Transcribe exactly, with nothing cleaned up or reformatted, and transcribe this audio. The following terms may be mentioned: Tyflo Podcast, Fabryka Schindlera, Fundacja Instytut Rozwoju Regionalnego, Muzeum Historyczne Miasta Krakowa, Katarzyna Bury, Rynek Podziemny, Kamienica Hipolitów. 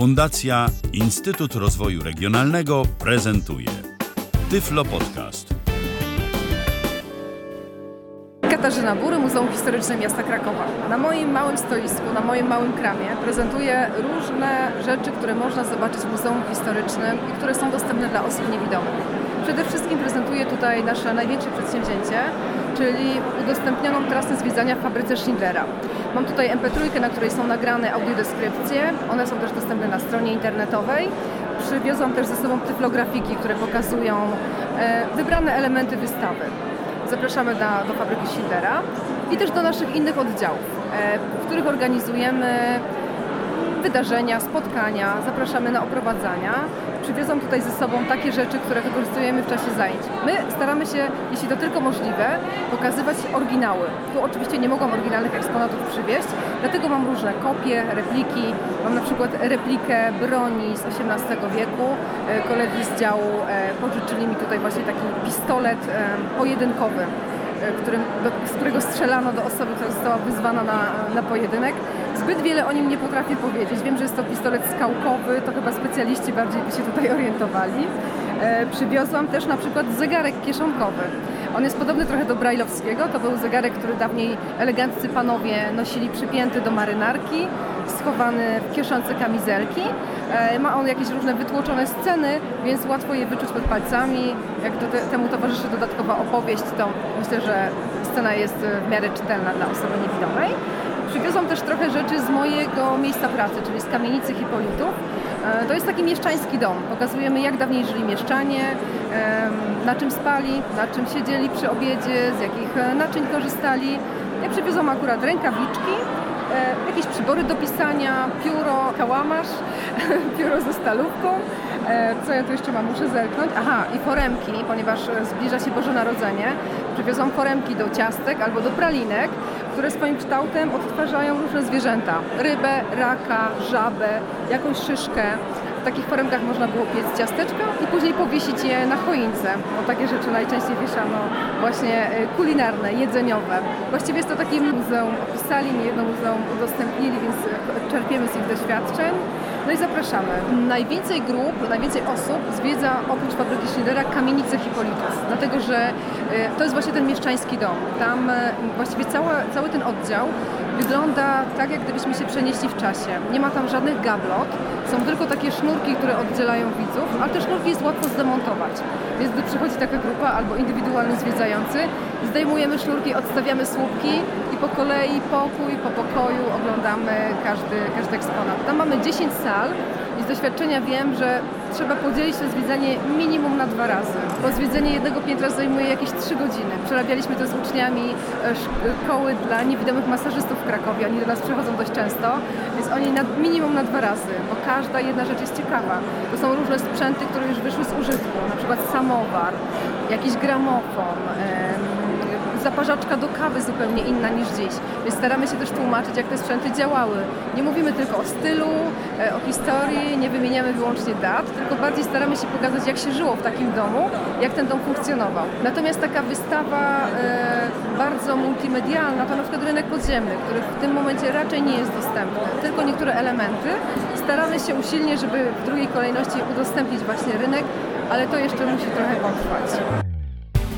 Fundacja Instytut Rozwoju Regionalnego prezentuje Tyflo Podcast. Katarzyna Bury, Muzeum Historyczne Miasta Krakowa. Na moim małym stoisku, na moim małym kramie prezentuję różne rzeczy, które można zobaczyć w Muzeum Historycznym i które są dostępne dla osób niewidomych. Przede wszystkim prezentuję tutaj nasze największe przedsięwzięcie, czyli udostępnioną trasę zwiedzania w Fabryce Schindlera. Mam tutaj em pe trzy, na której są nagrane audiodeskrypcje. One są też dostępne na stronie internetowej. Przywiozłam też ze sobą tyflografiki, które pokazują wybrane elementy wystawy. Zapraszamy do, do Fabryki Schindlera i też do naszych innych oddziałów, w których organizujemy wydarzenia, spotkania, zapraszamy na oprowadzania. Przywiozą tutaj ze sobą takie rzeczy, które wykorzystujemy w czasie zajęć. My staramy się, jeśli to tylko możliwe, pokazywać oryginały. Tu oczywiście nie mogłam oryginalnych eksponatów przywieźć, dlatego mam różne kopie, repliki. Mam na przykład replikę broni z osiemnastego wieku. Kolegi z działu pożyczyli mi tutaj właśnie taki pistolet pojedynkowy, którym, do, z którego strzelano do osoby, która została wyzwana na, na pojedynek. Zbyt wiele o nim nie potrafię powiedzieć. Wiem, że jest to pistolet skałkowy, to chyba specjaliści bardziej by się tutaj orientowali. E, przywiozłam też na przykład zegarek kieszonkowy. On jest podobny trochę do brajlowskiego. To był zegarek, który dawniej eleganccy panowie nosili przypięty do marynarki, schowany w kieszonce kamizelki. E, ma on jakieś różne wytłoczone sceny, więc łatwo je wyczuć pod palcami. Jak do te, temu towarzyszy dodatkowa opowieść, to myślę, że scena jest w miarę czytelna dla osoby niewidomej. Przywiozłam też trochę rzeczy z mojego miejsca pracy, czyli z Kamienicy Hipolitów. To jest taki mieszczański dom. Pokazujemy, jak dawniej żyli mieszczanie, na czym spali, na czym siedzieli przy obiedzie, z jakich naczyń korzystali. Ja przywiozłam akurat rękawiczki, jakieś przybory do pisania, pióro, kałamarz, pióro ze stalówką. Co ja tu jeszcze mam? Muszę zerknąć. Aha, i foremki, ponieważ zbliża się Boże Narodzenie. Przywiozłam foremki do ciastek albo do pralinek, które swoim kształtem odtwarzają różne zwierzęta. Rybę, raka, żabę, jakąś szyszkę. W takich foremkach można było piec ciasteczka i później powiesić je na choince, bo takie rzeczy najczęściej wieszano właśnie kulinarne, jedzeniowe. Właściwie jest to takie muzeum, opisali, nie jedno muzeum udostępnili, więc czerpiemy z ich doświadczeń. No i zapraszamy. Najwięcej grup, najwięcej osób zwiedza oprócz Fabryki Schindlera Kamienicę Hipolitów, dlatego że to jest właśnie ten mieszczański dom. Tam właściwie cała, cały ten oddział wygląda tak, jak gdybyśmy się przenieśli w czasie. Nie ma tam żadnych gablot, są tylko takie sznurki, które oddzielają widzów, a te sznurki jest łatwo zdemontować. Więc gdy przychodzi taka grupa albo indywidualny zwiedzający, zdejmujemy sznurki, odstawiamy słupki i po kolei pokój po pokoju oglądamy każdy, każdy eksponat. Tam mamy dziesięć sal i z doświadczenia wiem, że trzeba podzielić to zwiedzanie minimum na dwa razy, bo zwiedzenie jednego piętra zajmuje jakieś trzy godziny. Przerabialiśmy to z uczniami szkoły dla niewidomych masażystów w Krakowie. Oni do nas przychodzą dość często, więc oni na, minimum na dwa razy, bo każda jedna rzecz jest ciekawa. To są różne sprzęty, które już wyszły z użytku, na przykład samowar, jakiś gramofon, zaparzaczka do kawy zupełnie inna niż dziś. Więc staramy się też tłumaczyć, jak te sprzęty działały. Nie mówimy tylko o stylu, o historii, nie wymieniamy wyłącznie dat, tylko bardziej staramy się pokazać, jak się żyło w takim domu, jak ten dom funkcjonował. Natomiast taka wystawa e, bardzo multimedialna to na przykład Rynek Podziemny, który w tym momencie raczej nie jest dostępny. Tylko niektóre elementy. Staramy się usilnie, żeby w drugiej kolejności udostępnić właśnie rynek, ale to jeszcze musi trochę potrwać.